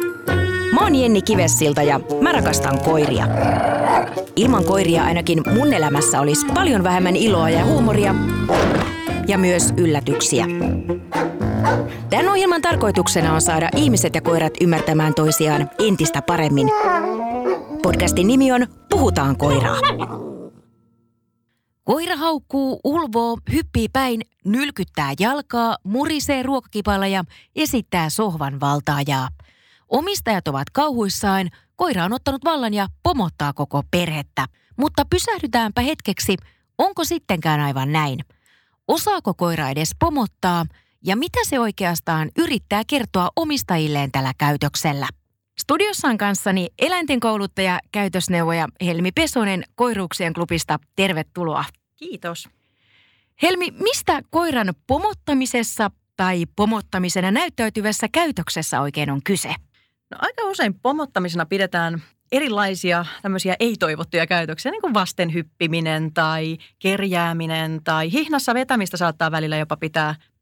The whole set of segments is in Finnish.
Moi! Mä oon Jenni Kivessilta ja mä rakastan koiria. Ilman koiria ainakin mun elämässä olisi paljon vähemmän iloa ja huumoria ja myös yllätyksiä. Tän ohjelman tarkoituksena on saada ihmiset ja koirat ymmärtämään toisiaan entistä paremmin. Podcastin nimi on Puhutaan koiraa. Koira haukkuu, ulvoo, hyppii päin, nylkyttää jalkaa, murisee ruokakipalla ja esittää sohvan valtaajaa. Omistajat ovat kauhuissaan, koira on ottanut vallan ja pomottaa koko perhettä. Mutta pysähdytäänpä hetkeksi, onko sittenkään aivan näin? Osaako koira edes pomottaa ja mitä se oikeastaan yrittää kertoa omistajilleen tällä käytöksellä? Studiossa on kanssani eläinten kouluttaja, käytösneuvoja Helmi Pesonen Koiruuksien klubista. Tervetuloa. Kiitos. Helmi, mistä koiran pomottamisessa tai pomottamisena näyttäytyvässä käytöksessä oikein on kyse? No, aika usein pomottamisena pidetään erilaisia tämmöisiä ei-toivottuja käytöksiä, niin kuin vasten hyppiminen tai kerjääminen tai hihnassa vetämistä saattaa välillä jopa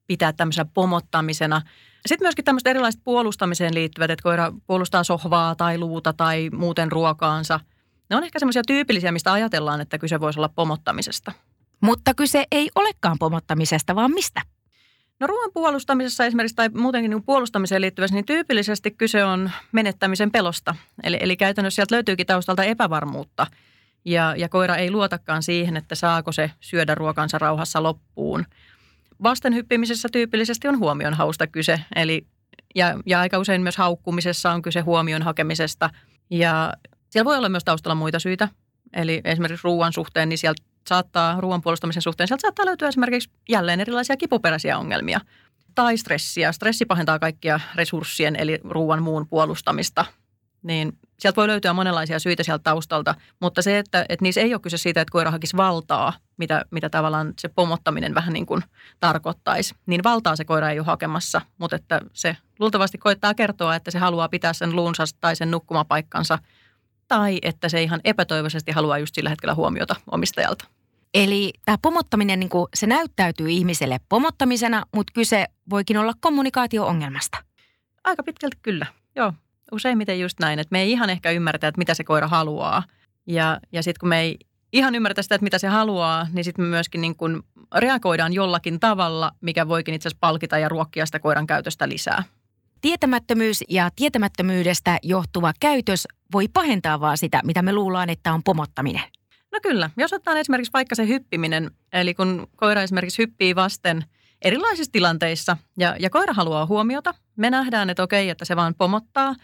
pitää tämmöisenä pomottamisena. Sitten myöskin tämmöiset erilaiset puolustamiseen liittyvät, että koira puolustaa sohvaa tai luuta tai muuten ruokaansa. Ne on ehkä semmoisia tyypillisiä, mistä ajatellaan, että kyse voisi olla pomottamisesta. Mutta kyse ei olekaan pomottamisesta, vaan mistä? No, ruoan puolustamisessa esimerkiksi tai muutenkin niin puolustamiseen liittyvässä, niin tyypillisesti kyse on menettämisen pelosta. Eli käytännössä sieltä löytyykin taustalta epävarmuutta. Ja koira ei luotakaan siihen, että saako se syödä ruokansa rauhassa loppuun. Vasten hyppimisessä tyypillisesti on huomion hausta kyse, ja aika usein myös haukkumisessa on kyse huomion hakemisesta. Ja siellä voi olla myös taustalla muita syitä, eli esimerkiksi ruoan puolustamisen suhteen sieltä saattaa löytyä esimerkiksi jälleen erilaisia kipuperäisiä ongelmia tai stressiä. Stressi pahentaa kaikkia resurssien eli ruoan muun puolustamista, niin sieltä voi löytyä monenlaisia syitä sieltä taustalta, mutta se, että niissä ei ole kyse siitä, että koira hakisi valtaa, mitä tavallaan se pomottaminen vähän niin kuin tarkoittaisi, niin valtaa se koira ei ole hakemassa, mutta että se luultavasti koittaa kertoa, että se haluaa pitää sen luunsa tai sen nukkumapaikkansa, tai että se ihan epätoivoisesti haluaa just sillä hetkellä huomiota omistajalta. Eli tämä pomottaminen, niin kuin se näyttäytyy ihmiselle pomottamisena, mutta kyse voikin olla kommunikaatio-ongelmasta. Aika pitkälti kyllä, joo. Useimmiten just näin, että me ei ihan ehkä ymmärretä, että mitä se koira haluaa. Ja sitten kun me ei ihan ymmärretä sitä, että mitä se haluaa, niin sitten me myöskin niin kun reagoidaan jollakin tavalla, mikä voikin itse asiassa palkita ja ruokkia sitä koiran käytöstä lisää. Tietämättömyys ja tietämättömyydestä johtuva käytös voi pahentaa vaan sitä, mitä me luullaan, että on pomottaminen. No kyllä. Jos otetaan esimerkiksi vaikka se hyppiminen, eli kun koira esimerkiksi hyppii vasten erilaisissa tilanteissa ja koira haluaa huomiota, me nähdään, että okei, että se vaan pomottaa.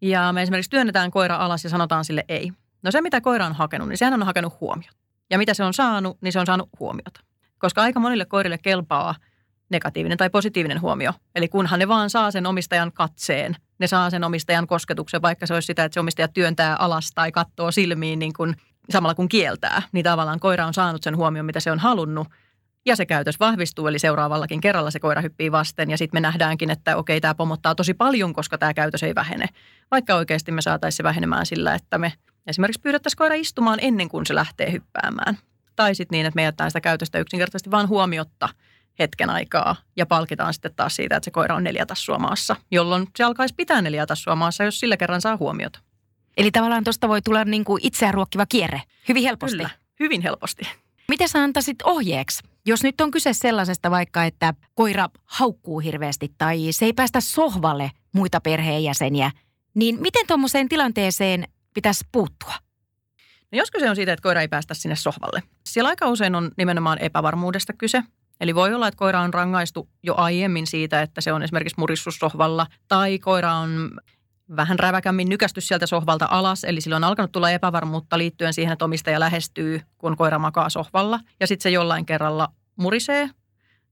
Ja me esimerkiksi työnnetään koira alas ja sanotaan sille ei. No se, mitä koira on hakenut, niin sehän on hakenut huomiota. Ja mitä se on saanut, niin se on saanut huomiota. Koska aika monille koirille kelpaa negatiivinen tai positiivinen huomio. Eli kunhan ne vaan saa sen omistajan katseen, ne saa sen omistajan kosketuksen, vaikka se olisi sitä, että se omistaja työntää alas tai katsoo silmiin niin kuin, samalla kun kieltää. Niin tavallaan koira on saanut sen huomion, mitä se on halunnut. Ja se käytös vahvistuu, eli seuraavallakin kerralla se koira hyppii vasten ja sitten me nähdäänkin, että okei, tämä pomottaa tosi paljon, koska tämä käytös ei vähene. Vaikka oikeasti me saataisiin se vähenemään sillä, että me esimerkiksi pyydettäisiin koira istumaan ennen kuin se lähtee hyppäämään. Tai sitten niin, että me jättää sitä käytöstä yksinkertaisesti vaan huomiotta hetken aikaa ja palkitaan sitten taas siitä, että se koira on 4 tassua maassa, jolloin se alkaisi pitää 4 tassua maassa, jos sillä kerran saa huomiota. Eli tavallaan tuosta voi tulla niin kuin itseään ruokkiva kierre. Hyvin helposti. Kyllä, hyvin helposti. Mitä sä antaisit ohjeeksi? Jos nyt on kyse sellaisesta vaikka, että koira haukkuu hirveästi tai se ei päästä sohvalle muita perheenjäseniä, niin miten tuommoiseen tilanteeseen pitäisi puuttua? No jos kyse on siitä, että koira ei päästä sinne sohvalle. Siellä aika usein on nimenomaan epävarmuudesta kyse. Eli voi olla, että koira on rangaistu jo aiemmin siitä, että se on esimerkiksi murissut sohvalla tai koira on vähän räväkämmin nykästy sieltä sohvalta alas, eli silloin on alkanut tulla epävarmuutta liittyen siihen, että omistaja lähestyy, kun koira makaa sohvalla. Ja sitten se jollain kerralla murisee,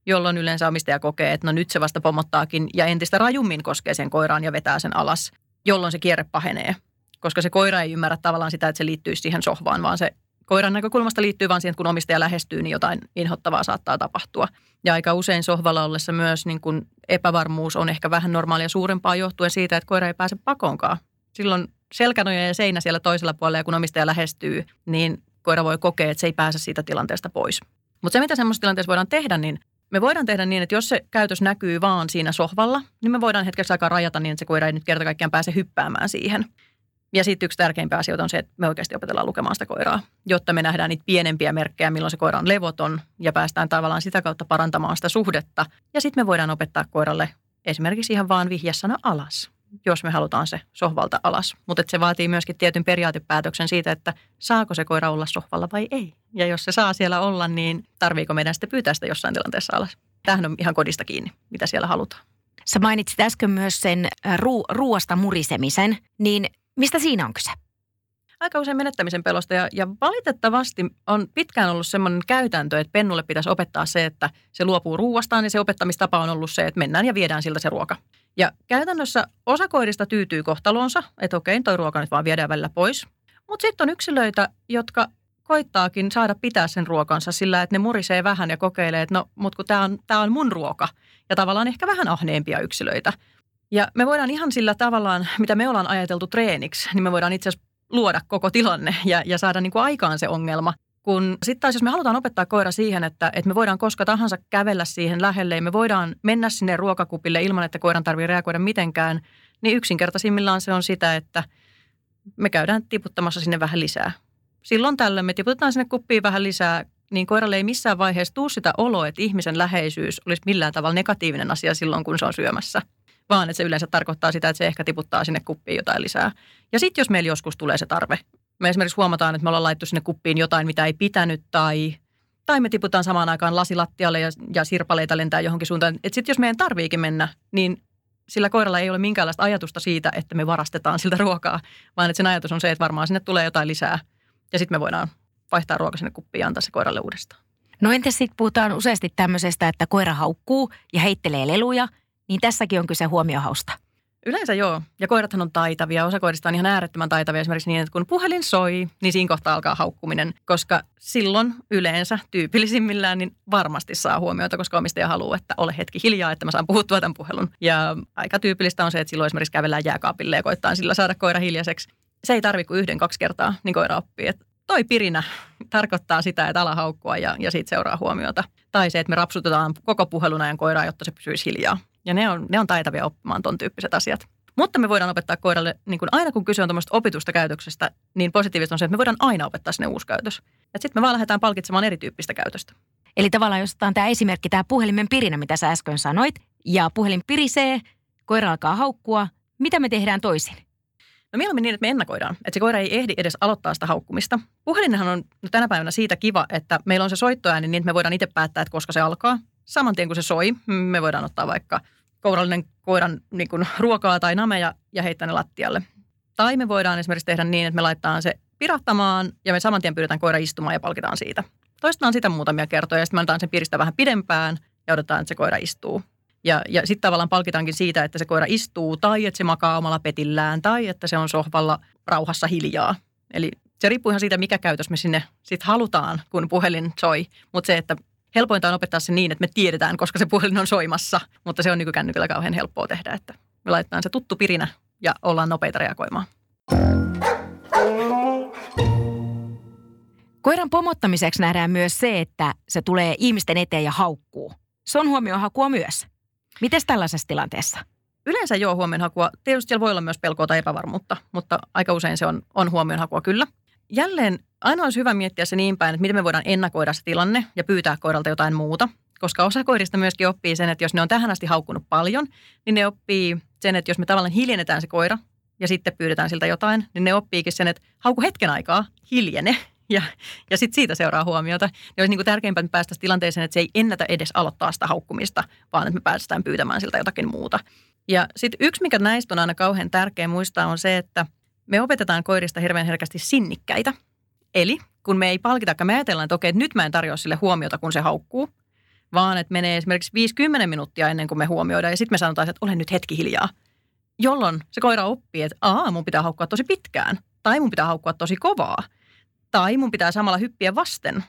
jolloin yleensä omistaja kokee, että no nyt se vasta pomottaakin ja entistä rajummin koskee sen koiraan ja vetää sen alas, jolloin se kierre pahenee. Koska se koira ei ymmärrä tavallaan sitä, että se liittyisi siihen sohvaan, vaan se koiran näkökulmasta liittyy vaan siihen, että kun omistaja lähestyy, niin jotain inhottavaa saattaa tapahtua. Ja aika usein sohvalla ollessa myös niin kun epävarmuus on ehkä vähän normaalia suurempaa johtuen siitä, että koira ei pääse pakoonkaan. Silloin selkänoja ja seinä siellä toisella puolella ja kun omistaja lähestyy, niin koira voi kokea, että se ei pääse siitä tilanteesta pois. Mutta se, mitä semmoisessa tilanteessa voidaan tehdä, niin Me voidaan tehdä niin, että jos se käytös näkyy vaan siinä sohvalla, niin me voidaan hetkeksi aikaa rajata niin, että se koira ei nyt kerta kaikkiaan pääse hyppäämään siihen. Ja sitten yksi tärkeimpiä asioita on se, että me oikeasti opetellaan lukemaan sitä koiraa, jotta me nähdään niitä pienempiä merkkejä, milloin se koira on levoton ja päästään tavallaan sitä kautta parantamaan sitä suhdetta. Ja sitten me voidaan opettaa koiralle esimerkiksi ihan vaan vihjesana alas, jos me halutaan se sohvalta alas. Mutta se vaatii myöskin tietyn periaatepäätöksen siitä, että saako se koira olla sohvalla vai ei. Ja jos se saa siellä olla, niin tarviiko meidän sitten pyytää sitä jossain tilanteessa alas. Tämähän on ihan kodista kiinni, mitä siellä halutaan. Sä mainitsit äsken myös sen ruuasta murisemisen, niin mistä siinä on kyse? Aika usein menettämisen pelosta ja valitettavasti on pitkään ollut semmoinen käytäntö, että pennulle pitäisi opettaa se, että se luopuu ruuastaan ja se opettamistapa on ollut se, että mennään ja viedään siltä se ruoka. Ja käytännössä osa koirista tyytyy kohtalonsa, että okei, toi ruoka nyt vaan viedään välillä pois. Mutta sitten on yksilöitä, jotka koittaakin saada pitää sen ruokansa sillä, että ne murisee vähän ja kokeilee, että no, mutta kun tää on mun ruoka. Ja tavallaan ehkä vähän ahneempia yksilöitä. Ja me voidaan ihan sillä tavallaan, mitä me ollaan ajateltu treeniksi, niin me voidaan itse asiassa luoda koko tilanne ja saada niin kuin aikaan se ongelma. Kun sitten taas, jos me halutaan opettaa koira siihen, että me voidaan koska tahansa kävellä siihen lähelle ja me voidaan mennä sinne ruokakupille ilman, että koiran tarvitsee reagoida mitenkään, niin yksinkertaisimmillaan se on sitä, että me käydään tiputtamassa sinne vähän lisää. Silloin tällöin me tiputetaan sinne kuppiin vähän lisää, niin koiralle ei missään vaiheessa tule sitä oloa, että ihmisen läheisyys olisi millään tavalla negatiivinen asia silloin, kun se on syömässä. Vaan että se yleensä tarkoittaa sitä, että se ehkä tiputtaa sinne kuppiin jotain lisää. Ja sitten jos meillä joskus tulee se tarve, me esimerkiksi huomataan, että me ollaan laittu sinne kuppiin jotain, mitä ei pitänyt, tai me tiputaan samaan aikaan lasilattialle ja sirpaleita lentää johonkin suuntaan. Että sitten jos meidän tarviikin mennä, niin sillä koiralla ei ole minkäänlaista ajatusta siitä, että me varastetaan siltä ruokaa, vaan että sen ajatus on se, että varmaan sinne tulee jotain lisää. Ja sitten me voidaan vaihtaa ruoka sinne kuppiin ja antaa se koiralle uudestaan. No entäs sitten puhutaan useasti tämmöisestä, että koira haukkuu ja heittelee leluja. Niin tässäkin on kyse huomiohausta. Yleensä joo. Ja koirathan on taitavia. Osa koirista on ihan äärettömän taitavia esimerkiksi niin, että kun puhelin soi, niin siinä kohtaa alkaa haukkuminen. Koska silloin yleensä tyypillisimmillään niin varmasti saa huomiota, koska omistaja haluaa, että ole hetki hiljaa, että mä saan puhuttua tämän puhelun. Ja aika tyypillistä on se, että silloin esimerkiksi kävellään jääkaapille ja koittaa sillä saada koira hiljaiseksi. Se ei tarvitse kuin 1-2 kertaa, niin koira oppii, että toi pirinä tarkoittaa sitä, että ala haukkua ja siitä seuraa huomiota. Tai se, että me rapsutetaan koko puhelun ajan koiraa, jotta se pysyisi hiljaa. Ja ne on taitavia oppimaan ton tyyppiset asiat. Mutta me voidaan opettaa koiralle, niin kun aina kun kyse on tuommoista opitusta käytöksestä, niin positiivista on se, että me voidaan aina opettaa sinne uusi käytös. Sitten me vaan lähdetään palkitsemaan erityyppistä käytöstä. Eli tavallaan jos otetaan tämä esimerkki, tämä puhelimen pirinä, mitä sä äsken sanoit, ja puhelin pirisee, koira alkaa haukkua, mitä me tehdään toisin? No mieluummin niin, että me ennakoidaan, että se koira ei ehdi edes aloittaa sitä haukkumista. Puhelinhan on tänä päivänä siitä kiva, että meillä on se soittoääni niin, että me voidaan itse päättää, että koska se alkaa. Saman tien kun se soi, me voidaan ottaa vaikka kourallinen koiran niin kuin ruokaa tai nameja ja heittää ne lattialle. Tai me voidaan esimerkiksi tehdä niin, että me laitetaan se pirahtamaan ja me saman tien pyydetään koira istumaan ja palkitaan siitä. Toistetaan sitä muutamia kertoja ja sitten me annetaan sen piristää vähän pidempään ja odotetaan, että se koira istuu. Ja sitten tavallaan palkitaankin siitä, että se koira istuu tai että se makaa omalla petillään tai että se on sohvalla rauhassa hiljaa. Eli se riippuu ihan siitä, mikä käytös me sinne sitten halutaan, kun puhelin soi, mutta se, että helpointa on opettaa se niin, että me tiedetään, koska se puhelin on soimassa, mutta se on nykykännykyllä kauhean helppoa tehdä, että me laitetaan se tuttu pirinä ja ollaan nopeita reagoimaan. Koiran pomottamiseksi nähdään myös se, että se tulee ihmisten eteen ja haukkuu. Se on huomiohakua myös. Mites tällaisessa tilanteessa? Yleensä joo huomiohakua. Tietysti siellä voi olla myös pelkoa tai epävarmuutta, mutta aika usein se on huomiohakua kyllä. Jälleen aina olisi hyvä miettiä se niin päin, että miten me voidaan ennakoida se tilanne ja pyytää koiralta jotain muuta, koska osa koirista myöskin oppii sen, että jos ne on tähän asti haukkunut paljon, niin ne oppii sen, että jos me tavallaan hiljennetään se koira ja sitten pyydetään siltä jotain, niin ne oppiikin sen, että hauku hetken aikaa, hiljene ja sitten siitä seuraa huomiota. Ja olisi niin kuin tärkeimpää, että me päästäisiin tilanteeseen, että se ei ennätä edes aloittaa sitä haukkumista, vaan että me päästään pyytämään siltä jotakin muuta. Ja sitten yksi, mikä näistä on aina kauhean tärkeä muistaa, on se, että me opetetaan koirista hirveän herkästi sinnikkäitä. Eli kun me ei palkitakaan, me ajatellaan, että okei, että nyt mä en tarjoa sille huomiota, kun se haukkuu, vaan että menee esimerkiksi 50 minuuttia ennen kuin me huomioidaan ja sitten me sanotaan, että ole nyt hetki hiljaa, jolloin se koira oppii, että mun pitää haukkua tosi pitkään tai mun pitää haukkua tosi kovaa tai mun pitää samalla hyppiä vasten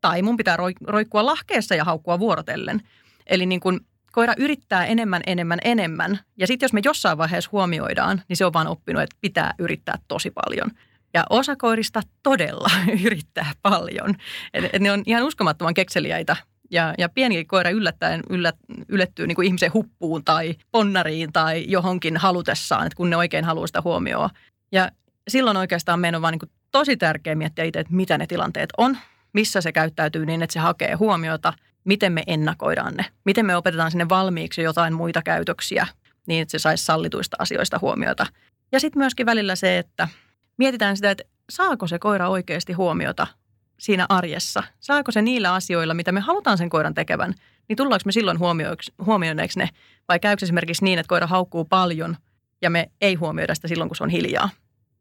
tai mun pitää roikkua lahkeessa ja haukkua vuorotellen. Eli niin kun koira yrittää enemmän ja sitten jos me jossain vaiheessa huomioidaan, niin se on vaan oppinut, että pitää yrittää tosi paljon. Ja osa koirista todella yrittää paljon. Et ne on ihan uskomattoman kekseliäitä Ja pienikin koira yllättäen ylettyy niin kuin ihmisen huppuun tai ponnariin tai johonkin halutessaan, että kun ne oikein haluaa sitä huomioon. Ja silloin oikeastaan meidän on vaan niin kuin tosi tärkeää miettiä itse, että mitä ne tilanteet on, missä se käyttäytyy niin, että se hakee huomiota, miten me ennakoidaan ne, miten me opetetaan sinne valmiiksi jotain muita käytöksiä niin, että se saisi sallituista asioista huomiota. Ja sitten myöskin välillä se, että mietitään sitä, että saako se koira oikeasti huomiota siinä arjessa. Saako se niillä asioilla, mitä me halutaan sen koiran tekevän, niin tullaanko me silloin huomioineeksi ne? Vai käykö esimerkiksi niin, että koira haukkuu paljon ja me ei huomioida sitä silloin, kun se on hiljaa,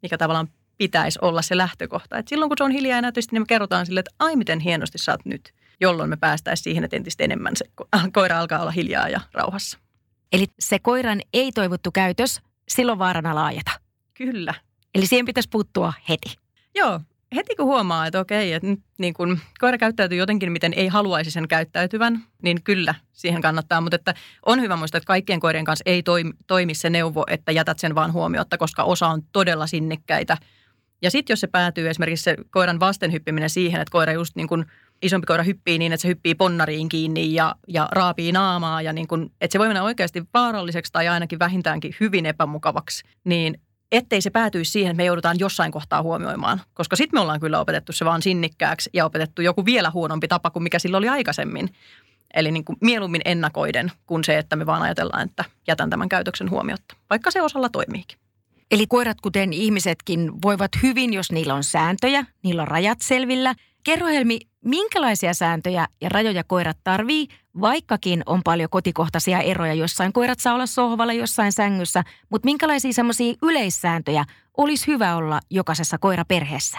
mikä tavallaan pitäisi olla se lähtökohta. Et silloin, kun se on hiljaa ja näytösti, niin me kerrotaan sille, että ai miten hienosti sä oot nyt, jolloin me päästäisiin siihen, että entistä enemmän se koira alkaa olla hiljaa ja rauhassa. Eli se koiran ei-toivottu käytös, silloin vaarana laajata. Kyllä. Eli siihen pitäisi puuttua heti. Joo. Heti kun huomaa, että okei, että nyt niin kun koira käyttäytyy jotenkin, miten ei haluaisi sen käyttäytyvän, niin kyllä siihen kannattaa. Mutta että on hyvä muistaa, että kaikkien koirien kanssa ei toimi se neuvo, että jätät sen vaan huomiotta, koska osa on todella sinnikkäitä. Ja sitten jos se päätyy esimerkiksi se koiran vasten hyppiminen siihen, että koira just niin kun isompi koira hyppii niin, että se hyppii ponnariin kiinni ja raapii naamaa ja niin kun, että se voi mennä oikeasti vaaralliseksi tai ainakin vähintäänkin hyvin epämukavaksi, niin ettei se päätyisi siihen, että me joudutaan jossain kohtaa huomioimaan. Koska sitten me ollaan kyllä opetettu se vaan sinnikkääksi ja opetettu joku vielä huonompi tapa kuin mikä sillä oli aikaisemmin. Eli niin kuin mieluummin ennakoiden kuin se, että me vaan ajatellaan, että jätän tämän käytöksen huomiotta, vaikka se osalla toimiikin. Eli koirat, kuten ihmisetkin, voivat hyvin, jos niillä on sääntöjä, niillä on rajat selvillä. Kerro Helmi, minkälaisia sääntöjä ja rajoja koirat tarvii, vaikkakin on paljon kotikohtaisia eroja. Jossain koirat saa olla sohvalla, jossain sängyssä, mutta minkälaisia semmoisia yleissääntöjä olisi hyvä olla jokaisessa koiraperheessä?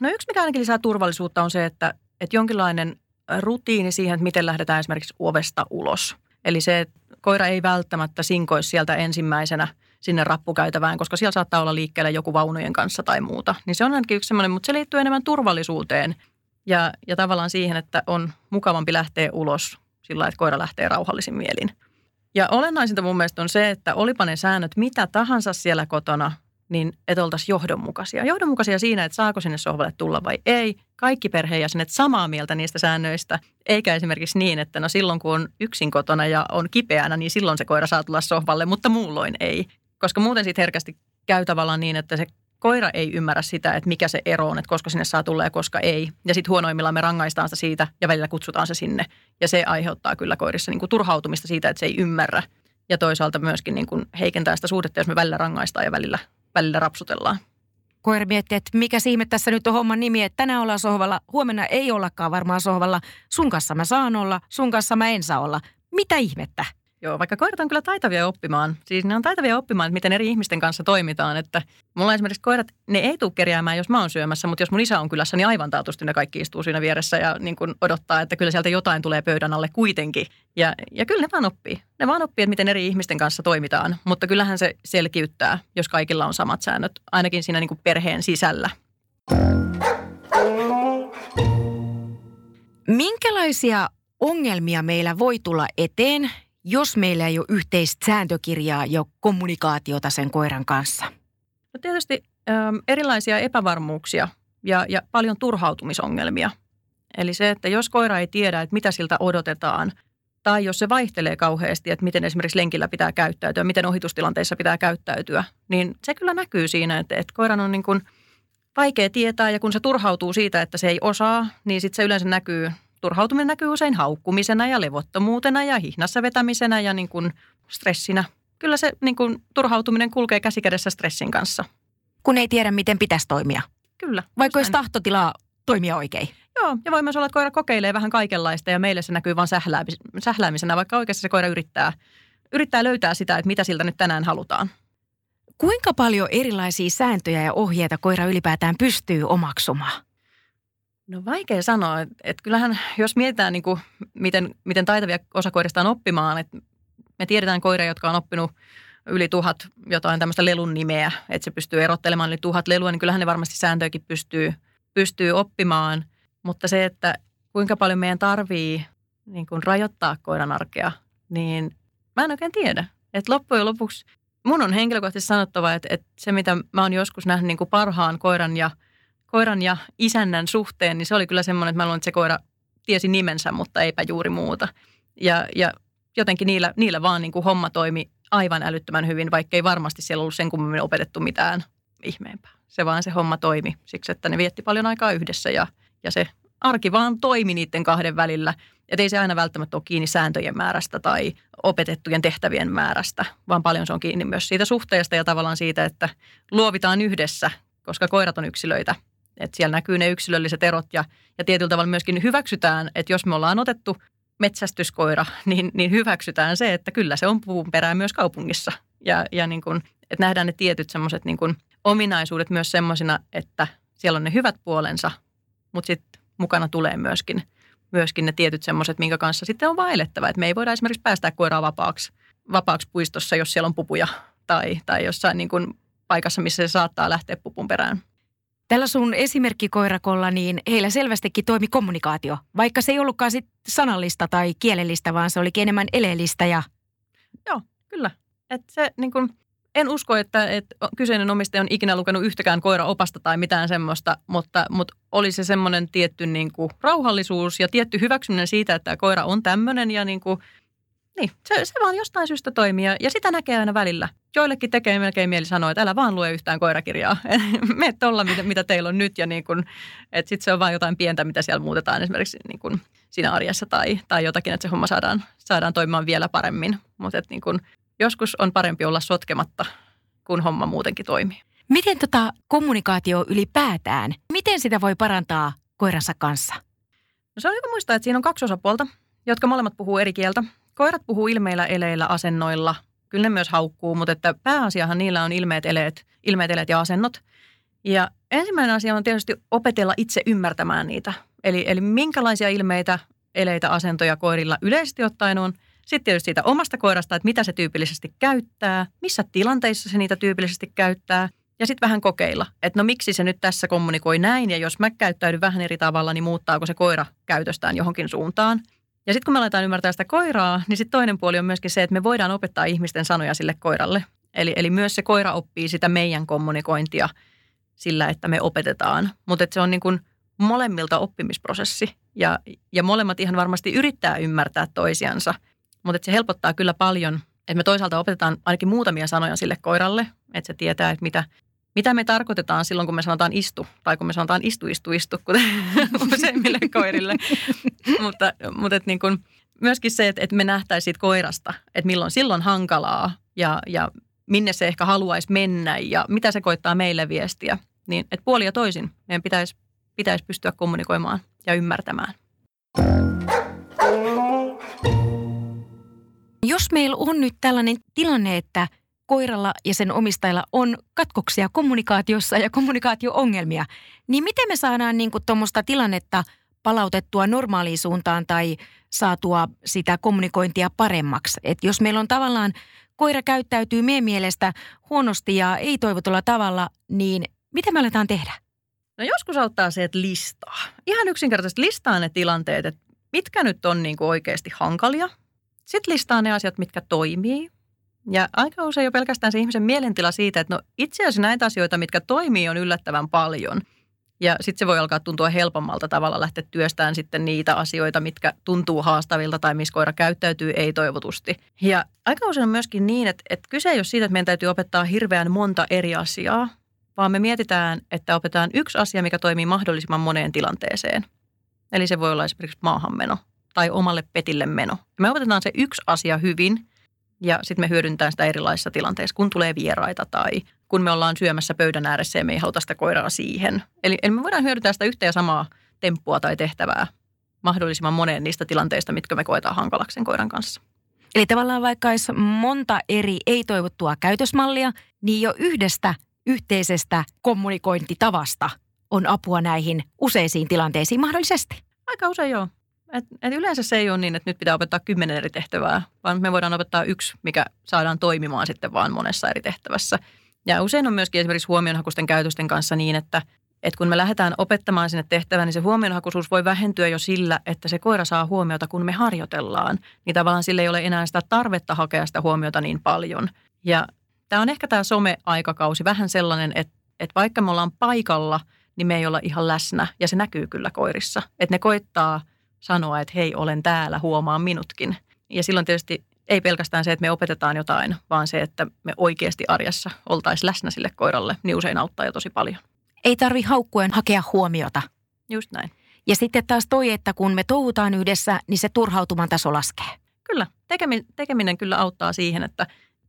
No yksi, mikä ainakin lisää turvallisuutta, on se, että jonkinlainen rutiini siihen, että miten lähdetään esimerkiksi ovesta ulos. Eli se, että koira ei välttämättä sinkoisi sieltä ensimmäisenä sinne rappukäytävään, koska siellä saattaa olla liikkeellä joku vaunujen kanssa tai muuta. Niin se on ainakin yksi semmoinen, mutta se liittyy enemmän turvallisuuteen ja tavallaan siihen, että on mukavampi lähteä ulos sillä lailla, että koira lähtee rauhallisin mielin. Ja olennaisinta mun mielestä on se, että olipa ne säännöt mitä tahansa siellä kotona, niin että oltaisiin johdonmukaisia. Johdonmukaisia siinä, että saako sinne sohvalle tulla vai ei. Kaikki perheenjäsenet samaa mieltä niistä säännöistä. Eikä esimerkiksi niin, että no silloin kun on yksin kotona ja on kipeänä, niin silloin se koira saa tulla sohvalle, mutta muulloin ei. Koska muuten siitä herkästi käy tavallaan niin, että se koira ei ymmärrä sitä, että mikä se ero on, että koska sinne saa tulla ja koska ei. Ja sitten huonoimmillaan me rangaistaan sitä siitä ja välillä kutsutaan se sinne. Ja se aiheuttaa kyllä koirissa niin kuin turhautumista siitä, että se ei ymmärrä. Ja toisaalta myöskin niin kuin heikentää sitä suhdetta, jos me välillä rangaistaan ja välillä rapsutellaan. Koira miettii, että mikä ihme tässä nyt on homman nimi, että tänään ollaan sohvalla, huomenna ei ollakaan varmaan sohvalla. Sun kanssa mä saan olla, sun kanssa mä en saa olla. Mitä ihmettä? Joo, vaikka koirat on kyllä taitavia oppimaan. Siis ne on taitavia oppimaan, että miten eri ihmisten kanssa toimitaan. Että mulla esimerkiksi koirat, ne ei tule kerjäämään, jos mä oon syömässä, mutta jos mun isä on kylässä, niin aivan taatusti ne kaikki istuu siinä vieressä ja niin kuin odottaa, että kyllä sieltä jotain tulee pöydän alle kuitenkin. Ja kyllä ne vaan oppii. Ne vaan oppii, että miten eri ihmisten kanssa toimitaan. Mutta kyllähän se selkiyttää, jos kaikilla on samat säännöt, ainakin siinä niin kuin perheen sisällä. Minkälaisia ongelmia meillä voi tulla eteen, jos meillä ei ole yhteistä sääntökirjaa ja kommunikaatiota sen koiran kanssa? No tietysti erilaisia epävarmuuksia ja paljon turhautumisongelmia. Eli se, että jos koira ei tiedä, että mitä siltä odotetaan, tai jos se vaihtelee kauheasti, että miten esimerkiksi lenkillä pitää käyttäytyä, miten ohitustilanteissa pitää käyttäytyä, niin se kyllä näkyy siinä, että koiran on niin kuin vaikea tietää, ja kun se turhautuu siitä, että se ei osaa, niin sitten se yleensä näkyy. Turhautuminen näkyy usein haukkumisena ja levottomuutena ja hihnassa vetämisenä ja niin kuin stressinä. Kyllä se niin kuin turhautuminen kulkee käsikädessä stressin kanssa. Kun ei tiedä, miten pitäisi toimia. Kyllä. Vaikka olisi tahtotilaa toimia oikein. Joo, ja voi myös olla, että koira kokeilee vähän kaikenlaista ja meille se näkyy vain sähläämisenä, vaikka oikeasti se koira yrittää löytää sitä, että mitä siltä nyt tänään halutaan. Kuinka paljon erilaisia sääntöjä ja ohjeita koira ylipäätään pystyy omaksumaan? No vaikea sanoa, että kyllähän jos mietitään niin kuin, miten taitavia osa koirista on oppimaan, että me tiedetään koiria, jotka on oppinut yli 1000 jotain tämmöistä lelun nimeä, että se pystyy erottelemaan yli 1000 lelua, niin kyllähän ne varmasti sääntöjäkin pystyy oppimaan, mutta se, että kuinka paljon meidän tarvii niin kuin rajoittaa koiran arkea, niin mä en oikein tiedä, että loppujen lopuksi mun on henkilökohtaisesti sanottava, että se mitä mä oon joskus nähnyt niin kuin parhaan koiran ja isännän suhteen, niin se oli kyllä semmoinen, että mä luulen, että se koira tiesi nimensä, mutta eipä juuri muuta. Ja jotenkin niillä vaan niin kuin homma toimi aivan älyttömän hyvin, vaikka ei varmasti siellä ollut sen kummemmin opetettu mitään ihmeempää. Se vaan se homma toimi siksi, että ne vietti paljon aikaa yhdessä ja se arki vaan toimi niiden kahden välillä. Että ei se aina välttämättä ole kiinni sääntöjen määrästä tai opetettujen tehtävien määrästä, vaan paljon se on kiinni myös siitä suhteesta ja tavallaan siitä, että luovitaan yhdessä, koska koirat on yksilöitä. Että siellä näkyy ne yksilölliset erot ja tietyllä tavalla myöskin hyväksytään, että jos me ollaan otettu metsästyskoira, niin hyväksytään se, että kyllä se on puun perää myös kaupungissa. Ja niin kun, että nähdään ne tietyt semmoiset niin kun ominaisuudet myös semmoisina, että siellä on ne hyvät puolensa, mutta sitten mukana tulee myöskin ne tietyt semmoiset, minkä kanssa sitten on vaan elettävä. Että me ei voida esimerkiksi päästää koiraa vapaaksi puistossa, jos siellä on pupuja tai jossain niin kun paikassa, missä se saattaa lähteä pupun perään. Tällä sun esimerkkikoirakolla, niin heillä selvästikin toimi kommunikaatio, vaikka se ei ollutkaan sit sanallista tai kielellistä, vaan se olikin enemmän eleellistä. Joo, kyllä. Et se, niin kun, en usko, että kyseinen omistaja on ikinä lukenut yhtäkään koiraopasta tai mitään semmoista, mutta oli se semmoinen tietty niin kun, rauhallisuus ja tietty hyväksyminen siitä, että koira on tämmöinen ja niin kun, niin, se vaan jostain syystä toimii ja sitä näkee aina välillä. Joillekin tekee melkein mieli sanoa, että älä vaan lue yhtään koirakirjaa. Mene tuolla, mitä teillä on nyt ja niin kuin, että sitten se on vaan jotain pientä, mitä siellä muutetaan esimerkiksi niin kuin siinä arjessa tai jotakin, että se homma saadaan toimimaan vielä paremmin. Mutta niin kuin, joskus on parempi olla sotkematta, kun homma muutenkin toimii. Miten kommunikaatio ylipäätään, miten sitä voi parantaa koiransa kanssa? No se on hyvä muistaa, että siinä on kaksi osapuolta, jotka molemmat puhuu eri kieltä. Koirat puhuu ilmeillä, eleillä, asennoilla. Kyllä ne myös haukkuu, mutta että pääasiahan niillä on ilmeet eleet ja asennot. Ja ensimmäinen asia on tietysti opetella itse ymmärtämään niitä. Eli minkälaisia ilmeitä, eleitä, asentoja koirilla yleisesti ottaen on. Sitten tietysti siitä omasta koirasta, että mitä se tyypillisesti käyttää, missä tilanteissa se niitä tyypillisesti käyttää. Ja sitten vähän kokeilla, että no miksi se nyt tässä kommunikoi näin ja jos mä käyttäydyn vähän eri tavalla, niin muuttaako se koira käytöstään johonkin suuntaan. Ja sitten kun me aletaan ymmärtää sitä koiraa, niin sitten toinen puoli on myöskin se, että me voidaan opettaa ihmisten sanoja sille koiralle. Eli myös se koira oppii sitä meidän kommunikointia sillä, että me opetetaan. Mutta se on niin kuin molemmilta oppimisprosessi ja molemmat ihan varmasti yrittää ymmärtää toisiansa. Mutta se helpottaa kyllä paljon, että me toisaalta opetetaan ainakin muutamia sanoja sille koiralle, että se tietää, että mitä me tarkoitetaan silloin, kun me sanotaan istu, tai kun me sanotaan istu, kuten useimmille koirille. Mutta et niin kun, myöskin se, että me nähtäisiin siitä koirasta, että milloin silloin hankalaa ja minne se ehkä haluaisi mennä ja mitä se koittaa meille viestiä. Niin, että puoli ja toisin meidän pitäisi pystyä kommunikoimaan ja ymmärtämään. Jos meillä on nyt tällainen tilanne, että koiralla ja sen omistajilla on katkoksia kommunikaatiossa ja kommunikaatio-ongelmia, niin miten me saadaan niin kuin tuommoista tilannetta palautettua normaaliin suuntaan tai saatua sitä kommunikointia paremmaksi? Et jos meillä on tavallaan koira käyttäytyy meidän mielestä huonosti ja ei toivotulla tavalla, niin mitä me aletaan tehdä? No joskus auttaa se, että listaa. Ihan yksinkertaisesti listaa ne tilanteet, että mitkä nyt on niin kuin oikeasti hankalia. Sitten listaa ne asiat, mitkä toimii. Ja aika usein jo pelkästään se ihmisen mielentila siitä, että no itse asiassa näitä asioita, mitkä toimii, on yllättävän paljon. Ja sitten se voi alkaa tuntua helpommalta tavalla lähteä työstään sitten niitä asioita, mitkä tuntuu haastavilta tai missä koira käyttäytyy ei-toivotusti. Ja aika usein on myöskin niin, että kyse ei ole siitä, että meidän täytyy opettaa hirveän monta eri asiaa, vaan me mietitään, että opetetaan yksi asia, mikä toimii mahdollisimman moneen tilanteeseen. Eli se voi olla esimerkiksi maahanmeno tai omalle petille meno. Me opetetaan se yksi asia hyvin. Ja sitten me hyödyntään sitä erilaisissa tilanteissa, kun tulee vieraita tai kun me ollaan syömässä pöydän ääressä ja me ei haluta sitä koiraa siihen. Eli me voidaan hyödyntää sitä yhtä ja samaa temppua tai tehtävää mahdollisimman moneen niistä tilanteista, mitkä me koetaan hankalaksi sen koiran kanssa. Eli tavallaan vaikka olisi monta eri ei-toivottua käytösmallia, niin jo yhdestä yhteisestä kommunikointitavasta on apua näihin useisiin tilanteisiin mahdollisesti. Aika usein joo. Et yleensä se ei ole niin, että nyt pitää opettaa 10 eri tehtävää, vaan me voidaan opettaa yksi, mikä saadaan toimimaan sitten vaan monessa eri tehtävässä. Ja usein on myöskin esimerkiksi huomionhakuisten käytösten kanssa niin, että kun me lähdetään opettamaan sinne tehtävään, niin se huomionhakuisuus voi vähentyä jo sillä, että se koira saa huomiota, kun me harjoitellaan. Niin tavallaan sillä ei ole enää sitä tarvetta hakea sitä huomiota niin paljon. Ja tämä on ehkä tämä some-aikakausi vähän sellainen, että vaikka me ollaan paikalla, niin me ei olla ihan läsnä. Ja se näkyy kyllä koirissa, että ne koittaa sanoa, että hei, olen täällä, huomaa minutkin. Ja silloin tietysti ei pelkästään se, että me opetetaan jotain, vaan se, että me oikeasti arjessa oltaisiin läsnä sille koiralle, niin usein auttaa jo tosi paljon. Ei tarvitse haukkuen hakea huomiota. Just näin. Ja sitten taas toi, että kun me touhutaan yhdessä, niin se turhautuman taso laskee. Kyllä. Tekeminen kyllä auttaa siihen, että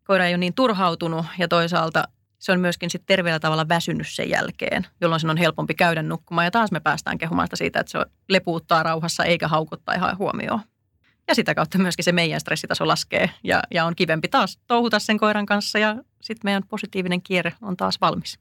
koira ei ole niin turhautunut ja toisaalta se on myöskin sitten terveellä tavalla väsynyt sen jälkeen, jolloin sen on helpompi käydä nukkumaan. Ja taas me päästään kehumaan sitä siitä, että se lepuuttaa rauhassa eikä haukuttaa ihan huomioon. Ja sitä kautta myöskin se meidän stressitaso laskee ja on kivempi taas touhuta sen koiran kanssa ja sitten meidän positiivinen kierre on taas valmis.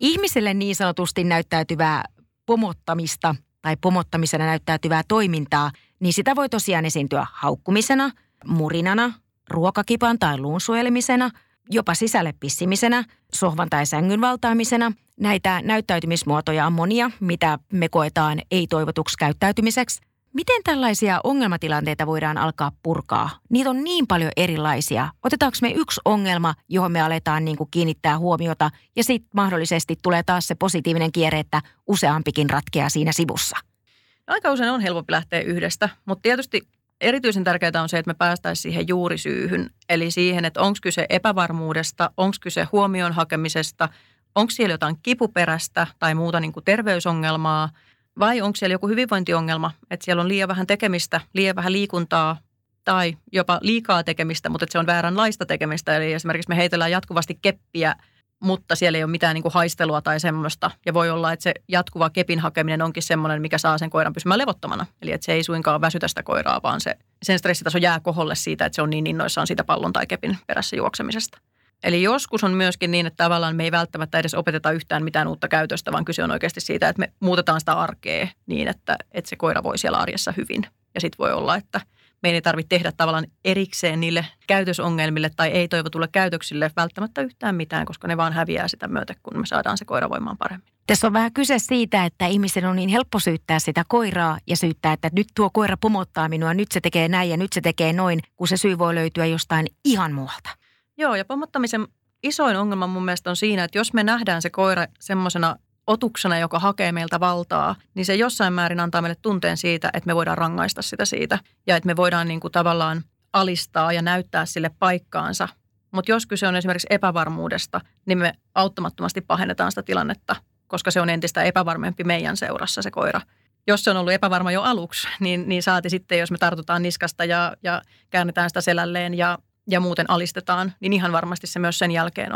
Ihmiselle niin sanotusti näyttäytyvää pomottamista tai pomottamisena näyttäytyvää toimintaa, niin sitä voi tosiaan esiintyä haukkumisena, murinana, ruokakipan tai luun suojelemisena, jopa sisälle pissimisenä, sohvan tai sängyn valtaamisena. Näitä näyttäytymismuotoja on monia, mitä me koetaan ei-toivotuksi käyttäytymiseksi. Miten tällaisia ongelmatilanteita voidaan alkaa purkaa? Niitä on niin paljon erilaisia. Otetaanko me yksi ongelma, johon me aletaan kiinnittää huomiota ja sitten mahdollisesti tulee taas se positiivinen kierre, että useampikin ratkeaa siinä sivussa? Aika usein on helpompi lähteä yhdestä, mutta tietysti erityisen tärkeää on se, että me päästäisiin siihen juurisyyhyn. Eli siihen, että onko kyse epävarmuudesta, onko kyse huomion hakemisesta, onko siellä jotain kipuperäistä tai muuta terveysongelmaa. Vai onko siellä joku hyvinvointiongelma, että siellä on liian vähän tekemistä, liian vähän liikuntaa tai jopa liikaa tekemistä, mutta että se on vääränlaista tekemistä. Eli esimerkiksi me heitellään jatkuvasti keppiä, mutta siellä ei ole mitään haistelua tai semmoista. Ja voi olla, että se jatkuva kepin hakeminen onkin semmoinen, mikä saa sen koiran pysymään levottomana. Eli että se ei suinkaan väsytä sitä koiraa, vaan sen stressitaso jää koholle siitä, että se on niin innoissaan siitä pallon tai kepin perässä juoksemisesta. Eli joskus on myöskin niin, että tavallaan me ei välttämättä edes opeteta yhtään mitään uutta käytöstä, vaan kyse on oikeasti siitä, että me muutetaan sitä arkea niin, että se koira voi siellä arjessa hyvin. Ja sitten voi olla, että meidän ei tarvitse tehdä tavallaan erikseen niille käytösongelmille tai ei-toivotulle käytöksille välttämättä yhtään mitään, koska ne vaan häviää sitä myötä, kun me saadaan se koira voimaan paremmin. Tässä on vähän kyse siitä, että ihmisen on niin helppo syyttää sitä koiraa ja syyttää, että nyt tuo koira pomottaa minua, nyt se tekee näin ja nyt se tekee noin, kun se syy voi löytyä jostain ihan muualta. Joo, ja pomottamisen isoin ongelma mun mielestä on siinä, että jos me nähdään se koira semmoisena otuksena, joka hakee meiltä valtaa, niin se jossain määrin antaa meille tunteen siitä, että me voidaan rangaista sitä siitä ja että me voidaan tavallaan alistaa ja näyttää sille paikkaansa. Mutta jos kyse on esimerkiksi epävarmuudesta, niin me auttamattomasti pahennetaan sitä tilannetta, koska se on entistä epävarmempi meidän seurassa se koira. Jos se on ollut epävarma jo aluksi, niin saati sitten, jos me tartutaan niskasta ja käännetään sitä selälleen ja muuten alistetaan, niin ihan varmasti se myös sen jälkeen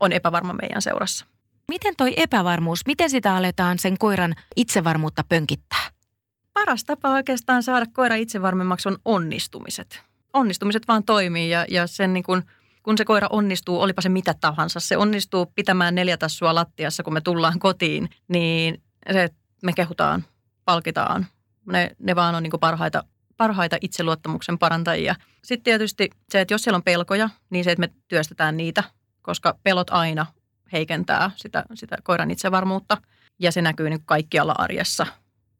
on epävarma meidän seurassa. Miten toi epävarmuus, miten sitä aletaan sen koiran itsevarmuutta pönkittää? Paras tapa oikeastaan saada koira itsevarmemmaksi on onnistumiset. Onnistumiset vaan toimii ja sen kun se koira onnistuu, olipa se mitä tahansa, se onnistuu pitämään 4 tassua lattiassa, kun me tullaan kotiin, niin se, me kehutaan, palkitaan. Ne vaan on parhaita itseluottamuksen parantajia. Sitten tietysti se, että jos siellä on pelkoja, niin se, että me työstetään niitä, koska pelot aina heikentää sitä koiran itsevarmuutta. Ja se näkyy kaikkialla arjessa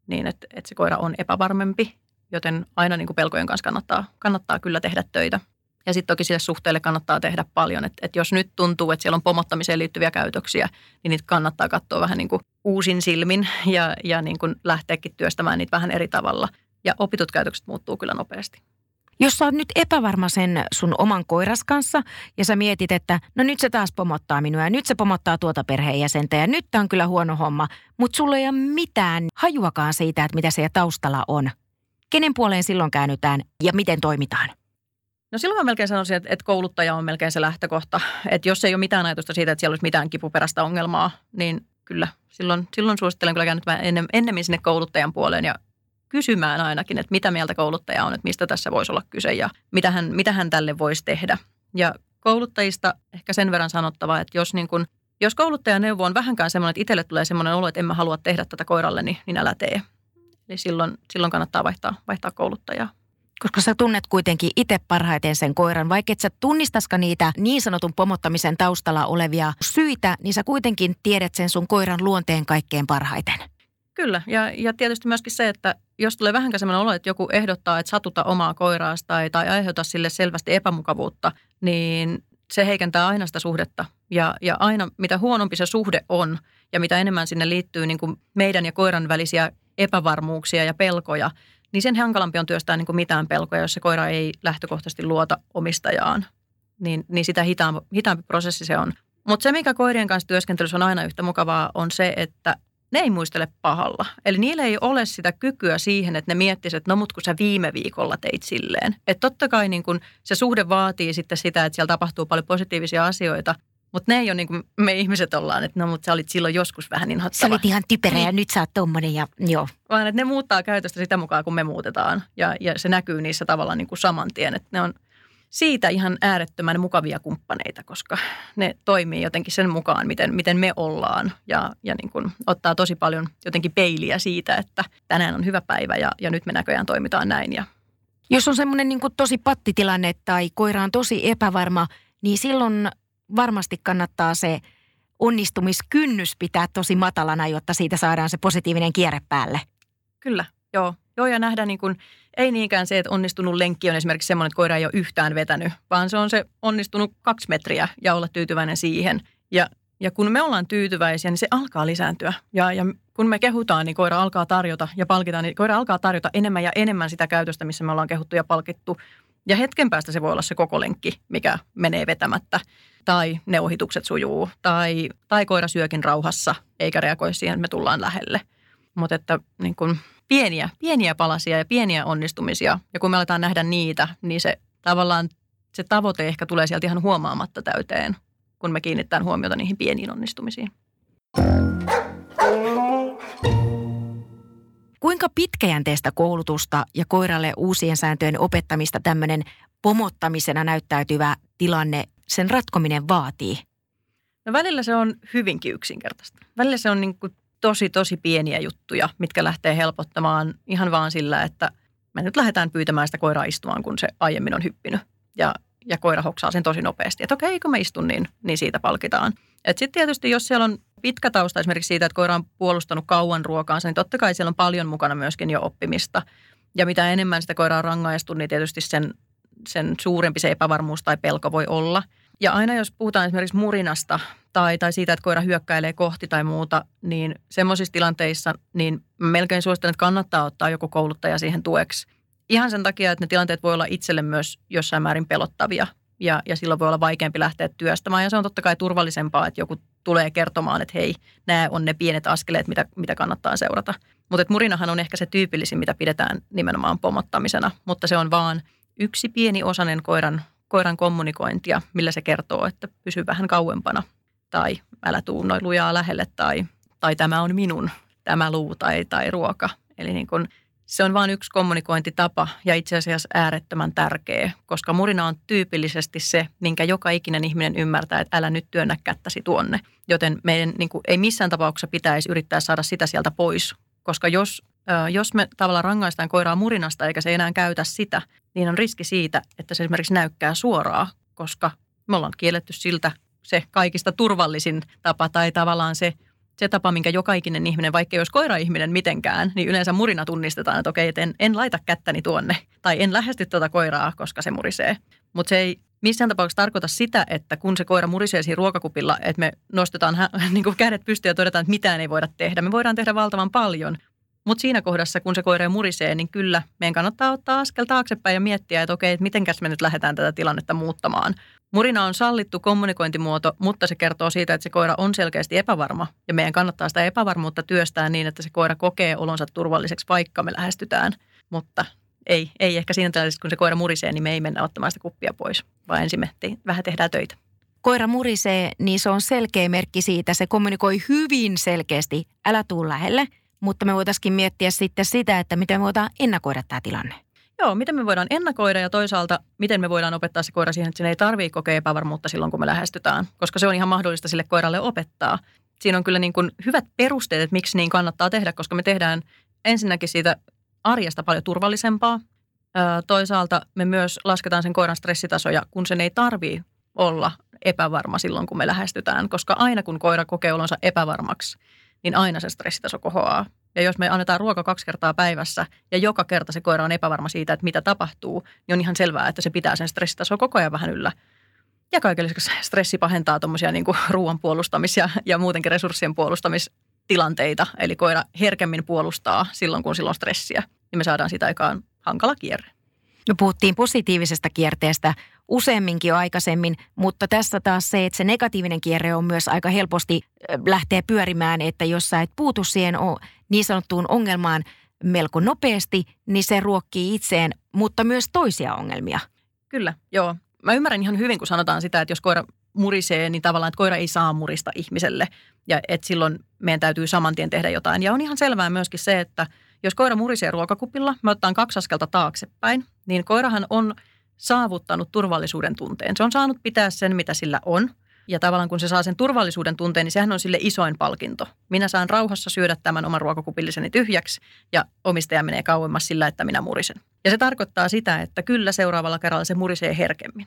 niin, että se koira on epävarmempi, joten aina pelkojen kanssa kannattaa kyllä tehdä töitä. Ja sitten toki sille suhteelle kannattaa tehdä paljon. Että jos nyt tuntuu, että siellä on pomottamiseen liittyviä käytöksiä, niin niitä kannattaa katsoa vähän uusin silmin ja lähteäkin työstämään niitä vähän eri tavalla. Ja opitut käytökset muuttuu kyllä nopeasti. Jos sä oot nyt epävarma sen sun oman koiras kanssa ja sä mietit, että no nyt se taas pomottaa minua ja nyt se pomottaa tuota perheenjäsentä ja nyt tää on kyllä huono homma, mutta sulla ei ole mitään hajuakaan siitä, että mitä siellä taustalla on. Kenen puoleen silloin käännytään ja miten toimitaan? No silloin mä melkein sanoisin, että kouluttaja on melkein se lähtökohta. Että jos ei ole mitään ajatusta siitä, että siellä olisi mitään kipuperäistä ongelmaa, niin kyllä silloin suosittelen kyllä käännytään ennemmin sinne kouluttajan puoleen ja kysymään ainakin, että mitä mieltä kouluttaja on, että mistä tässä voisi olla kyse ja mitä hän tälle voisi tehdä. Ja kouluttajista ehkä sen verran sanottava, että jos kouluttajan neuvo on vähänkään semmoinen, että itselle tulee semmoinen olo, että en mä halua tehdä tätä koiralle, niin älä tee. Eli silloin kannattaa vaihtaa kouluttajaa. Koska sä tunnet kuitenkin itse parhaiten sen koiran, vaikka et sä tunnistaska niitä niin sanotun pomottamisen taustalla olevia syitä, niin sä kuitenkin tiedät sen sun koiran luonteen kaikkein parhaiten. Kyllä, ja tietysti myöskin se, että jos tulee vähänkään sellainen olo, että joku ehdottaa, että satuta omaa koiraasta tai aiheuta sille selvästi epämukavuutta, niin se heikentää aina sitä suhdetta. Ja aina mitä huonompi se suhde on ja mitä enemmän sinne liittyy niin kuin meidän ja koiran välisiä epävarmuuksia ja pelkoja, niin sen hankalampi on työstää niin kuin mitään pelkoja, jos se koira ei lähtökohtaisesti luota omistajaan. Niin sitä hitaampi prosessi se on. Mutta se, mikä koirien kanssa työskentelyssä on aina yhtä mukavaa, on se, että ne ei muistele pahalla. Eli niillä ei ole sitä kykyä siihen, että ne miettisivät, että no mut kun sä viime viikolla teit silleen. Että totta kai niin kun se suhde vaatii sitten sitä, että siellä tapahtuu paljon positiivisia asioita. Mutta ne ei ole niin kuin me ihmiset ollaan, että no mut sä olit silloin joskus vähän niin hattava. Sä olit ihan typerä ja nyt sä oot tommonen ja joo. Vaan että ne muuttaa käytöstä sitä mukaan, kun me muutetaan. Ja se näkyy niissä tavallaan niin kuin saman tien, että ne on siitä ihan äärettömän mukavia kumppaneita, koska ne toimii jotenkin sen mukaan, miten me ollaan ja niin kuin ottaa tosi paljon jotenkin peiliä siitä, että tänään on hyvä päivä ja nyt me näköjään toimitaan näin. Ja. Jos on semmoinen niin kuin tosi pattitilanne tai koira on tosi epävarma, niin silloin varmasti kannattaa se onnistumiskynnys pitää tosi matalana, jotta siitä saadaan se positiivinen kierre päälle. Kyllä, joo. Joo, ja nähdä niin kuin, ei niinkään se, että onnistunut lenkki on esimerkiksi semmoinen, että koira ei ole yhtään vetänyt, vaan se on se onnistunut 2 metriä ja olla tyytyväinen siihen. Ja kun me ollaan tyytyväisiä, niin se alkaa lisääntyä. Ja kun me kehutaan, niin koira alkaa tarjota ja palkitaan, niin koira alkaa tarjota enemmän ja enemmän sitä käytöstä, missä me ollaan kehuttu ja palkittu. Ja hetken päästä se voi olla se koko lenkki, mikä menee vetämättä. Tai ne ohitukset sujuu. Tai koira syökin rauhassa, eikä reagoi siihen, että me tullaan lähelle. Mutta että niin kuin pieniä palasia ja pieniä onnistumisia. Ja kun me aletaan nähdä niitä, niin se tavallaan se tavoite ehkä tulee sieltä ihan huomaamatta täyteen, kun me kiinnitetään huomiota niihin pieniin onnistumisiin. Kuinka pitkäjänteistä koulutusta ja koiralle uusien sääntöjen opettamista tämmöinen pomottamisena näyttäytyvä tilanne, sen ratkominen vaatii? No välillä se on hyvinkin yksinkertaista. Välillä se on niin kuin tosi pieniä juttuja, mitkä lähtee helpottamaan ihan vaan sillä, että me nyt lähdetään pyytämään sitä koiraa istumaan, kun se aiemmin on hyppinyt. Ja koira hoksaa sen tosi nopeasti, että okei, kun mä istun, niin siitä palkitaan. Että sitten tietysti, jos siellä on pitkä tausta esimerkiksi siitä, että koira on puolustanut kauan ruokaansa, niin totta kai siellä on paljon mukana myöskin jo oppimista. Ja mitä enemmän sitä koiraa on rangaistu, niin tietysti sen suurempi se epävarmuus tai pelko voi olla. Ja aina jos puhutaan esimerkiksi murinasta tai siitä, että koira hyökkäilee kohti tai muuta, niin semmoisissa tilanteissa niin melkein suosittelen, että kannattaa ottaa joku kouluttaja siihen tueksi. Ihan sen takia, että ne tilanteet voi olla itselle myös jossain määrin pelottavia ja silloin voi olla vaikeampi lähteä työstämään. Ja se on totta kai turvallisempaa, että joku tulee kertomaan, että hei, nämä on ne pienet askeleet, mitä kannattaa seurata. Mutta murinahan on ehkä se tyypillisin, mitä pidetään nimenomaan pomottamisena, mutta se on vaan yksi pieni osainen koiran kommunikointia, millä se kertoo, että pysy vähän kauempana tai älä tuu noin lujaa lähelle tai tämä on minun, tämä luu tai ruoka. Eli niin kun, se on vain yksi kommunikointitapa ja itse asiassa äärettömän tärkeä, koska murina on tyypillisesti se, minkä joka ikinen ihminen ymmärtää, että älä nyt työnnä kättäsi tuonne. Joten meidän niin kun, ei missään tapauksessa pitäisi yrittää saada sitä sieltä pois, koska jos me tavallaan rangaistaan koiraa murinasta eikä se enää käytä sitä, niin on riski siitä, että se esimerkiksi näykkää suoraan, koska me ollaan kielletty siltä se kaikista turvallisin tapa tai tavallaan se tapa, minkä joka ikinen ihminen, vaikka ei olisi koira-ihminen mitenkään, niin yleensä murina tunnistetaan, että okei, en laita kättäni tuonne tai en lähesty tuota koiraa, koska se murisee. Mutta se ei missään tapauksessa tarkoita sitä, että kun se koira murisee siinä ruokakupilla, että me nostetaan niin kuin kädet pystyyn ja todetaan, että mitään ei voida tehdä. Me voidaan tehdä valtavan paljon. Mutta siinä kohdassa, kun se koira murisee, niin kyllä meidän kannattaa ottaa askel taaksepäin ja miettiä, että okei, että mitenkäs me nyt lähdetään tätä tilannetta muuttamaan. Murina on sallittu kommunikointimuoto, mutta se kertoo siitä, että se koira on selkeästi epävarma. Ja meidän kannattaa sitä epävarmuutta työstää niin, että se koira kokee olonsa turvalliseksi, vaikka me lähestytään. Mutta ei ehkä siinä tilanteessa, kun se koira murisee, niin me ei mennä ottamaan sitä kuppia pois, vaan ensin me vähän tehdään töitä. Koira murisee, niin se on selkeä merkki siitä. Se kommunikoi hyvin selkeästi, älä tuu lähelle. Mutta me voitaisiin miettiä sitten sitä, että miten me voidaan ennakoida tämä tilanne. Joo, miten me voidaan ennakoida ja toisaalta miten me voidaan opettaa se koira siihen, että sen ei tarvitse kokea epävarmuutta silloin, kun me lähestytään. Koska se on ihan mahdollista sille koiralle opettaa. Siinä on kyllä niin kuin hyvät perusteet, että miksi niin kannattaa tehdä, koska me tehdään ensinnäkin siitä arjesta paljon turvallisempaa. Toisaalta me myös lasketaan sen koiran stressitasoja, kun sen ei tarvitse olla epävarma silloin, kun me lähestytään. Koska aina kun koira kokee olonsa epävarmaksi, niin aina se stressitaso kohoaa. Ja jos me annetaan ruoka 2 kertaa päivässä ja joka kerta se koira on epävarma siitä, että mitä tapahtuu, niin on ihan selvää, että se pitää sen stressitasoa koko ajan vähän yllä. Ja kaiken lisäksi stressi pahentaa tuommoisia niin kuin ruoan puolustamis- ja muutenkin resurssien puolustamistilanteita. Eli koira herkemmin puolustaa silloin, kun sillä on stressiä. Niin me saadaan siitä aikaan hankala kierre. Me puhuttiin positiivisesta kierteestä useamminkin jo aikaisemmin, mutta tässä taas se, että se negatiivinen kierre on myös aika helposti lähtee pyörimään, että jos sä et puutu siihen niin sanottuun ongelmaan melko nopeasti, niin se ruokkii itseen, mutta myös toisia ongelmia. Kyllä, joo. Mä ymmärrän ihan hyvin, kun sanotaan sitä, että jos koira murisee, niin tavallaan, että koira ei saa murista ihmiselle. Ja että silloin meidän täytyy saman tien tehdä jotain. Ja on ihan selvää myöskin se, että jos koira murisee ruokakupilla, mä otan 2 askelta taaksepäin, niin koirahan on saavuttanut turvallisuuden tunteen. Se on saanut pitää sen, mitä sillä on. Ja tavallaan kun se saa sen turvallisuuden tunteen, niin sehän on sille isoin palkinto. Minä saan rauhassa syödä tämän oman ruokakupilliseni tyhjäksi ja omistaja menee kauemmas sillä, että minä murisen. Ja se tarkoittaa sitä, että kyllä seuraavalla kerralla se murisee herkemmin.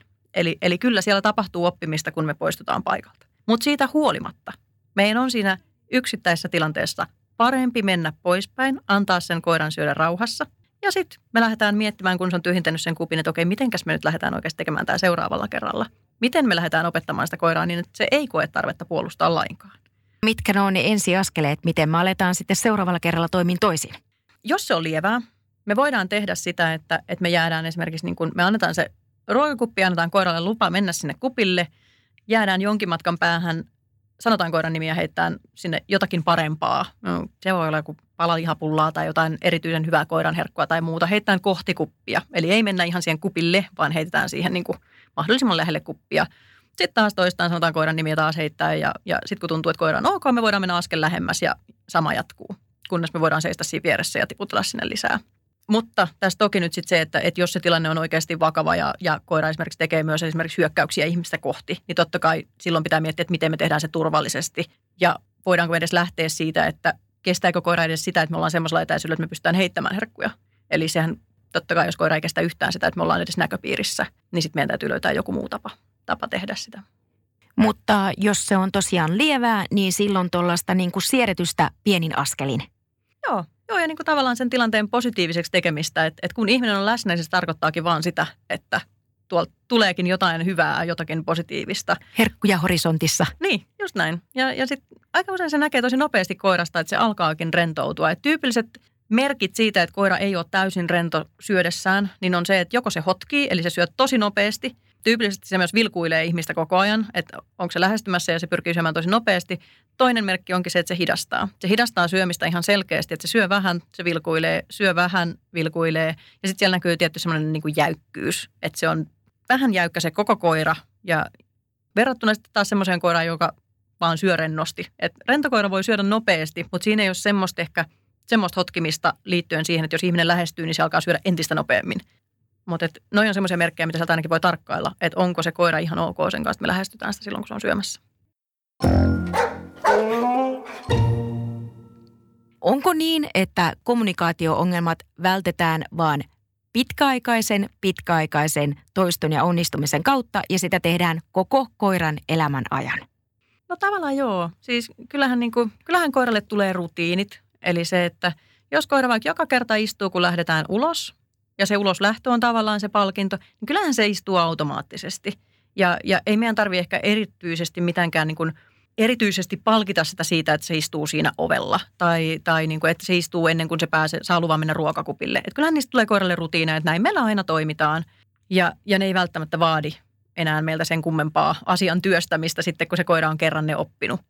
Eli kyllä siellä tapahtuu oppimista, kun me poistutaan paikalta. Mutta siitä huolimatta, meidän on siinä yksittäisessä tilanteessa parempi mennä poispäin, antaa sen koiran syödä rauhassa. Ja sitten me lähdetään miettimään, kun se on tyhjentänyt sen kupin, että okei, mitenkäs me nyt lähdetään oikeasti tekemään tämä seuraavalla kerralla. Miten me lähdetään opettamaan sitä koiraa niin, että se ei koe tarvetta puolustaa lainkaan. Mitkä ne on ne ensiaskeleet, miten me aletaan sitten seuraavalla kerralla toimiin toisin? Jos se on lievää, me voidaan tehdä sitä, että me jäädään esimerkiksi, niin kun me annetaan se ruokakuppi, annetaan koiralle lupa mennä sinne kupille, jäädään jonkin matkan päähän, sanotaan koiran nimiä, heittää sinne jotakin parempaa. Se voi olla joku palalihapullaa tai jotain erityisen hyvää koiran herkkua tai muuta. Heitetään kohti kuppia. Eli ei mennä ihan siihen kupille, vaan heitetään siihen niin kuin mahdollisimman lähelle kuppia. Sitten taas toistaan sanotaan koiran nimiä taas heittää ja sitten kun tuntuu, että koira on ok, me voidaan mennä askel lähemmäs ja sama jatkuu. Kunnes me voidaan seistä siinä vieressä ja tiputella sinne lisää. Mutta tässä toki nyt sitten se, että jos se tilanne on oikeasti vakava ja koira esimerkiksi tekee myös esimerkiksi hyökkäyksiä ihmistä kohti, niin totta kai silloin pitää miettiä, että miten me tehdään se turvallisesti. Ja voidaanko edes lähteä siitä, että kestääkö koira edes sitä, että me ollaan semmoisella etäisyydellä, että me pystytään heittämään herkkuja. Eli sehän totta kai, jos koira ei kestä yhtään sitä, että me ollaan edes näköpiirissä, niin sitten meidän täytyy löytää joku muu tapa tehdä sitä. Mutta jos se on tosiaan lievää, niin silloin tuollaista niin kuin siedetystä pienin askelin. Joo, ja niin kuin tavallaan sen tilanteen positiiviseksi tekemistä, että kun ihminen on läsnä, niin se tarkoittaakin vaan sitä, että tuolta tuleekin jotain hyvää, jotakin positiivista. Herkkuja horisontissa. Niin, just näin. Ja sitten aika usein se näkee tosi nopeasti koirasta, että se alkaakin rentoutua. Et tyypilliset merkit siitä, että koira ei ole täysin rento syödessään, niin on se, että joko se hotkii, eli se syö tosi nopeasti. Tyypillisesti se myös vilkuilee ihmistä koko ajan, että onko se lähestymässä ja se pyrkii syömään tosi nopeasti. Toinen merkki onkin se, että se hidastaa. Se hidastaa syömistä ihan selkeästi, että se syö vähän, se vilkuilee, syö vähän, vilkuilee. Ja sitten siellä näkyy tietty semmoinen niin kuin jäykkyys, että se on vähän jäykkä se koko koira. Ja verrattuna sitten taas semmoiseen koiraan, joka vaan syö rennosti. Et rentokoira voi syödä nopeasti, mutta siinä ei ole semmoista ehkä semmoista hotkimista liittyen siihen, että jos ihminen lähestyy, niin se alkaa syödä entistä nopeammin. Mutta noi on semmoisia merkkejä, mitä sieltä ainakin voi tarkkailla, että onko se koira ihan ok sen kanssa, että me lähestytään sitä silloin, kun se on syömässä. Onko niin, että kommunikaatio-ongelmat vältetään vaan pitkäaikaisen toiston ja onnistumisen kautta ja sitä tehdään koko koiran elämän ajan? No tavallaan joo. Siis kyllähän koiralle tulee rutiinit. Eli se, että jos koira vaikka joka kerta istuu, kun lähdetään ulos, ja se uloslähtö on tavallaan se palkinto, niin kyllähän se istuu automaattisesti. Ja ei meidän tarvitse ehkä erityisesti mitenkään niin kuin erityisesti palkita sitä siitä, että se istuu siinä ovella. Tai niin kuin, että se istuu ennen kuin se saa luvan mennä ruokakupille. Että kyllähän niistä tulee koiralle rutiineja, että näin meillä aina toimitaan. Ja ne ei välttämättä vaadi enää meiltä sen kummempaa asian työstämistä sitten, kun se koira on kerran ne oppinut.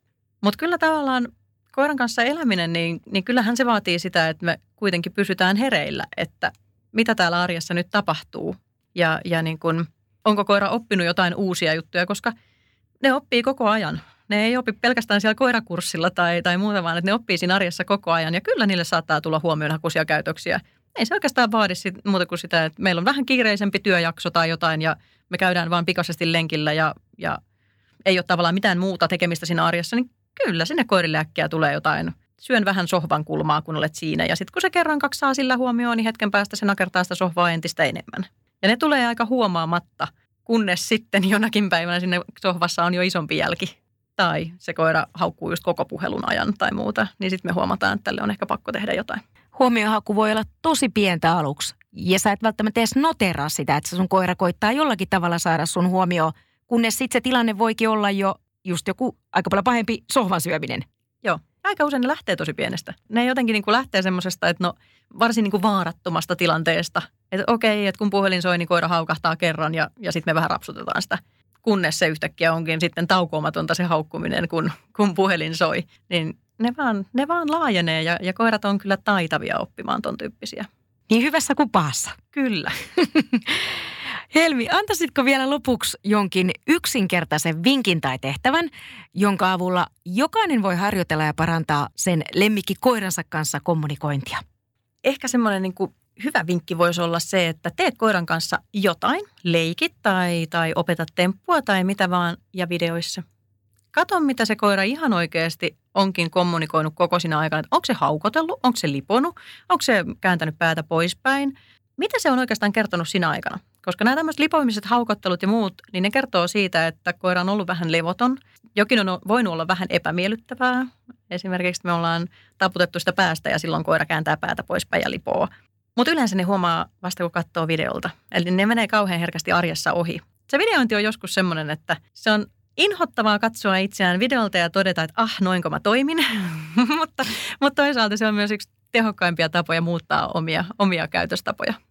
Mutta kyllä tavallaan koiran kanssa eläminen, niin kyllähän se vaatii sitä, että me kuitenkin pysytään hereillä, että mitä täällä arjessa nyt tapahtuu ja niin kun, onko koira oppinut jotain uusia juttuja, koska ne oppii koko ajan. Ne ei opi pelkästään siellä koirakurssilla tai muuta, vaan että ne oppii siinä arjessa koko ajan ja kyllä niille saattaa tulla huomionhakuisia käytöksiä. Ei se oikeastaan vaadi muuta kuin sitä, että meillä on vähän kiireisempi työjakso tai jotain ja me käydään vaan pikaisesti lenkillä ja ei ole tavallaan mitään muuta tekemistä siinä arjessa, niin kyllä sinne koirille äkkiä tulee jotain. Syön vähän sohvan kulmaa, kun olet siinä. Ja sitten kun se kerran 2 saa sillä huomioon, niin hetken päästä se nakertaa sitä sohvaa entistä enemmän. Ja ne tulee aika huomaamatta, kunnes sitten jonakin päivänä sinne sohvassa on jo isompi jälki. Tai se koira haukkuu just koko puhelun ajan tai muuta. Niin sitten me huomataan, että tälle on ehkä pakko tehdä jotain. Huomiohaku voi olla tosi pientä aluksi. Ja sä et välttämättä edes noteraa sitä, että sun koira koittaa jollakin tavalla saada sun huomioon, kunnes sitten se tilanne voikin olla jo just joku aika paljon pahempi sohvan syöminen. Joo. Aika usein ne lähtee tosi pienestä. Ne jotenkin niin kuin lähtee semmoisesta, että no varsin niin kuin vaarattomasta tilanteesta. Että okei, että kun puhelin soi, niin koira haukahtaa kerran ja sitten me vähän rapsutetaan sitä. Kunnes se yhtäkkiä onkin sitten taukoamatonta se haukkuminen, kun puhelin soi. Niin ne vaan laajenee ja koirat on kyllä taitavia oppimaan ton tyyppisiä. Niin hyvässä kuin pahassa. Kyllä. Helmi, antaisitko vielä lopuksi jonkin yksinkertaisen vinkin tai tehtävän, jonka avulla jokainen voi harjoitella ja parantaa sen lemmikkikoiransa kanssa kommunikointia? Ehkä semmoinen niin kuin hyvä vinkki voisi olla se, että teet koiran kanssa jotain, leikit tai opeta temppua tai mitä vaan ja videoissa. Kato, mitä se koira ihan oikeasti onkin kommunikoinut koko sinä aikana, että onko se haukotellut, onko se liponut, onko se kääntänyt päätä poispäin. Mitä se on oikeastaan kertonut sinä aikana? Koska nämä tämmöiset lipoimiset, haukottelut ja muut, niin ne kertoo siitä, että koira on ollut vähän levoton. Jokin on voinut olla vähän epämiellyttävää. Esimerkiksi me ollaan taputettu sitä päästä ja silloin koira kääntää päätä poispäin ja lipoo. Mutta yleensä ne huomaa vasta, kun katsoo videolta. Eli ne menee kauhean herkästi arjessa ohi. Se videointi on joskus semmoinen, että se on inhottavaa katsoa itseään videolta ja todeta, että noinko mä toimin. mutta toisaalta se on myös yksi tehokkaimpia tapoja muuttaa omia käytöstapoja.